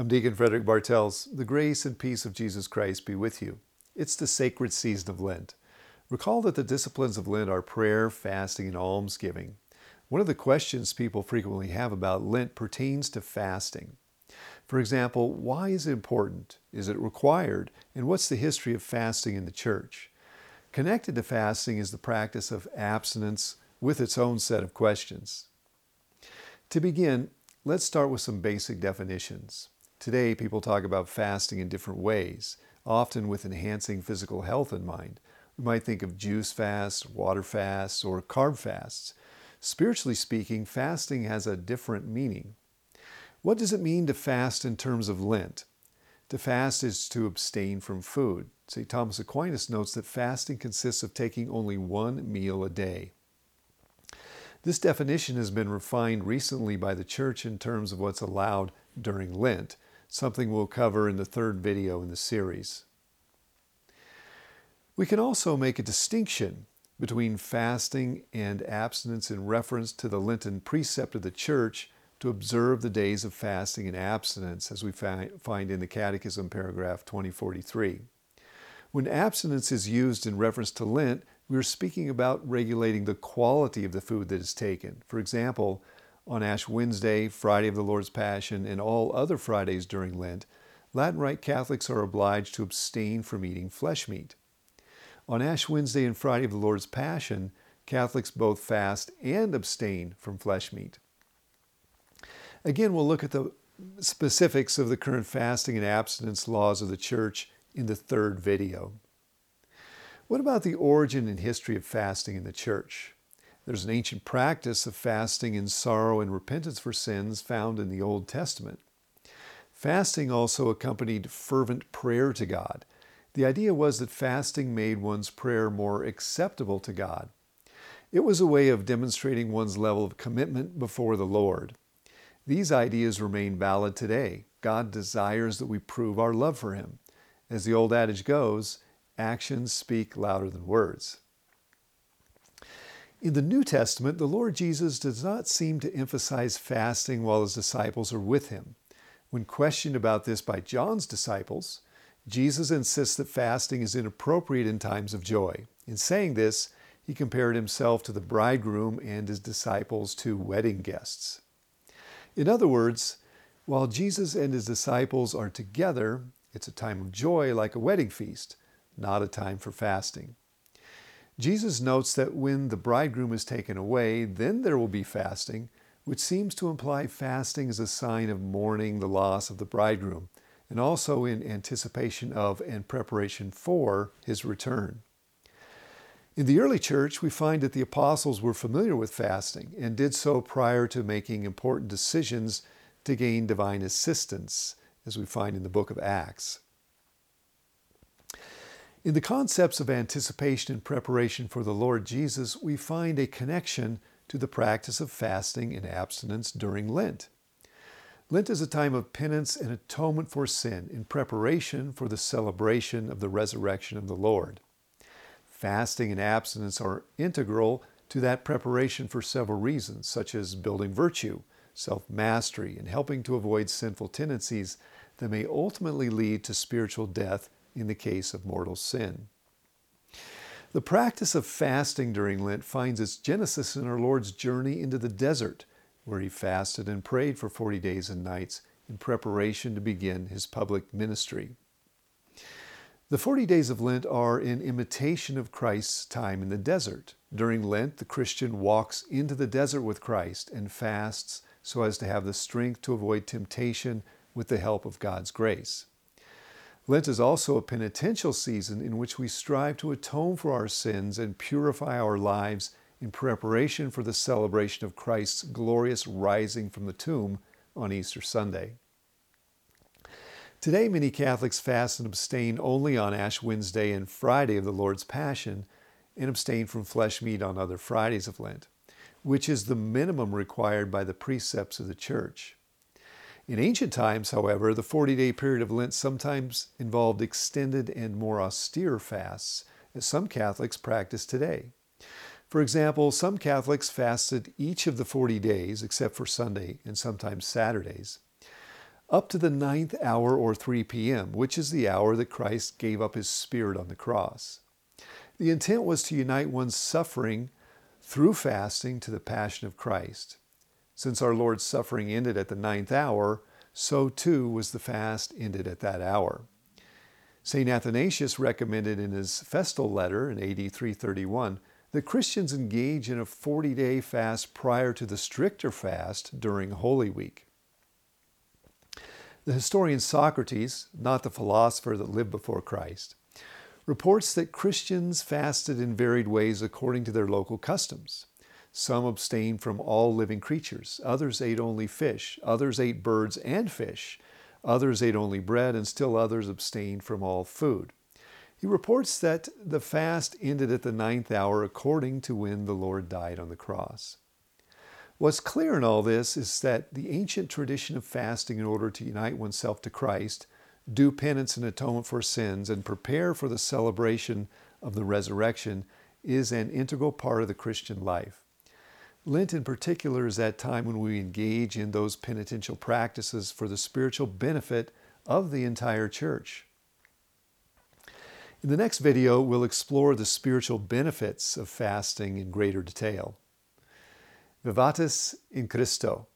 I'm Deacon Frederick Bartels. The grace and peace of Jesus Christ be with you. It's the sacred season of Lent. Recall that the disciplines of Lent are prayer, fasting, and almsgiving. One of the questions people frequently have about Lent pertains to fasting. For example, why is it important? Is it required? And what's the history of fasting in the Church? Connected to fasting is the practice of abstinence with its own set of questions. To begin, let's start with some basic definitions. Today, people talk about fasting in different ways, often with enhancing physical health in mind. We might think of juice fasts, water fasts, or carb fasts. Spiritually speaking, fasting has a different meaning. What does it mean to fast in terms of Lent? To fast is to abstain from food. St. Thomas Aquinas notes that fasting consists of taking only one meal a day. This definition has been refined recently by the Church in terms of what's allowed during Lent, something we'll cover in the third video in the series. We can also make a distinction between fasting and abstinence in reference to the Lenten precept of the Church to observe the days of fasting and abstinence, as we find in the Catechism, paragraph 2043. When abstinence is used in reference to Lent, we're speaking about regulating the quality of the food that is taken. For example, on Ash Wednesday, Friday of the Lord's Passion, and all other Fridays during Lent, Latin Rite Catholics are obliged to abstain from eating flesh meat. On Ash Wednesday and Friday of the Lord's Passion, Catholics both fast and abstain from flesh meat. Again, we'll look at the specifics of the current fasting and abstinence laws of the Church in the third video. What about the origin and history of fasting in the Church? There's an ancient practice of fasting in sorrow and repentance for sins found in the Old Testament. Fasting also accompanied fervent prayer to God. The idea was that fasting made one's prayer more acceptable to God. It was a way of demonstrating one's level of commitment before the Lord. These ideas remain valid today. God desires that we prove our love for Him. As the old adage goes, actions speak louder than words. In the New Testament, the Lord Jesus does not seem to emphasize fasting while His disciples are with Him. When questioned about this by John's disciples, Jesus insists that fasting is inappropriate in times of joy. In saying this, He compared Himself to the bridegroom and His disciples to wedding guests. In other words, while Jesus and His disciples are together, it's a time of joy like a wedding feast, not a time for fasting. Jesus notes that when the bridegroom is taken away, then there will be fasting, which seems to imply fasting is a sign of mourning the loss of the bridegroom, and also in anticipation of and preparation for his return. In the early Church, we find that the apostles were familiar with fasting and did so prior to making important decisions to gain divine assistance, as we find in the book of Acts. In the concepts of anticipation and preparation for the Lord Jesus, we find a connection to the practice of fasting and abstinence during Lent. Lent is a time of penance and atonement for sin in preparation for the celebration of the resurrection of the Lord. Fasting and abstinence are integral to that preparation for several reasons, such as building virtue, self-mastery, and helping to avoid sinful tendencies that may ultimately lead to spiritual death in the case of mortal sin. The practice of fasting during Lent finds its genesis in our Lord's journey into the desert, where He fasted and prayed for 40 days and nights in preparation to begin His public ministry. The 40 days of Lent are in imitation of Christ's time in the desert. During Lent, the Christian walks into the desert with Christ and fasts so as to have the strength to avoid temptation with the help of God's grace. Lent is also a penitential season in which we strive to atone for our sins and purify our lives in preparation for the celebration of Christ's glorious rising from the tomb on Easter Sunday. Today, many Catholics fast and abstain only on Ash Wednesday and Friday of the Lord's Passion, and abstain from flesh meat on other Fridays of Lent, which is the minimum required by the precepts of the Church. In ancient times, however, the 40-day period of Lent sometimes involved extended and more austere fasts, as some Catholics practice today. For example, some Catholics fasted each of the 40 days, except for Sunday and sometimes Saturdays. up to the 9th hour or 3 p.m., which is the hour that Christ gave up his spirit on the cross. The intent was to unite one's suffering through fasting to the passion of Christ. Since our Lord's suffering ended at the 9th hour, so too was the fast ended at that hour. St. Athanasius recommended in his Festal letter in AD 331 that Christians engage in a 40-day fast prior to the stricter fast during Holy Week. The historian Socrates, not the philosopher that lived before Christ, reports that Christians fasted in varied ways according to their local customs. Some abstained from all living creatures, others ate only fish, others ate birds and fish, others ate only bread, and still others abstained from all food. He reports that the fast ended at the 9th hour according to when the Lord died on the cross. What's clear in all this is that the ancient tradition of fasting in order to unite oneself to Christ, do penance and atonement for sins, and prepare for the celebration of the resurrection is an integral part of the Christian life. Lent in particular is that time when we engage in those penitential practices for the spiritual benefit of the entire church. In the next video, we'll explore the spiritual benefits of fasting in greater detail. Vivatis in Christo.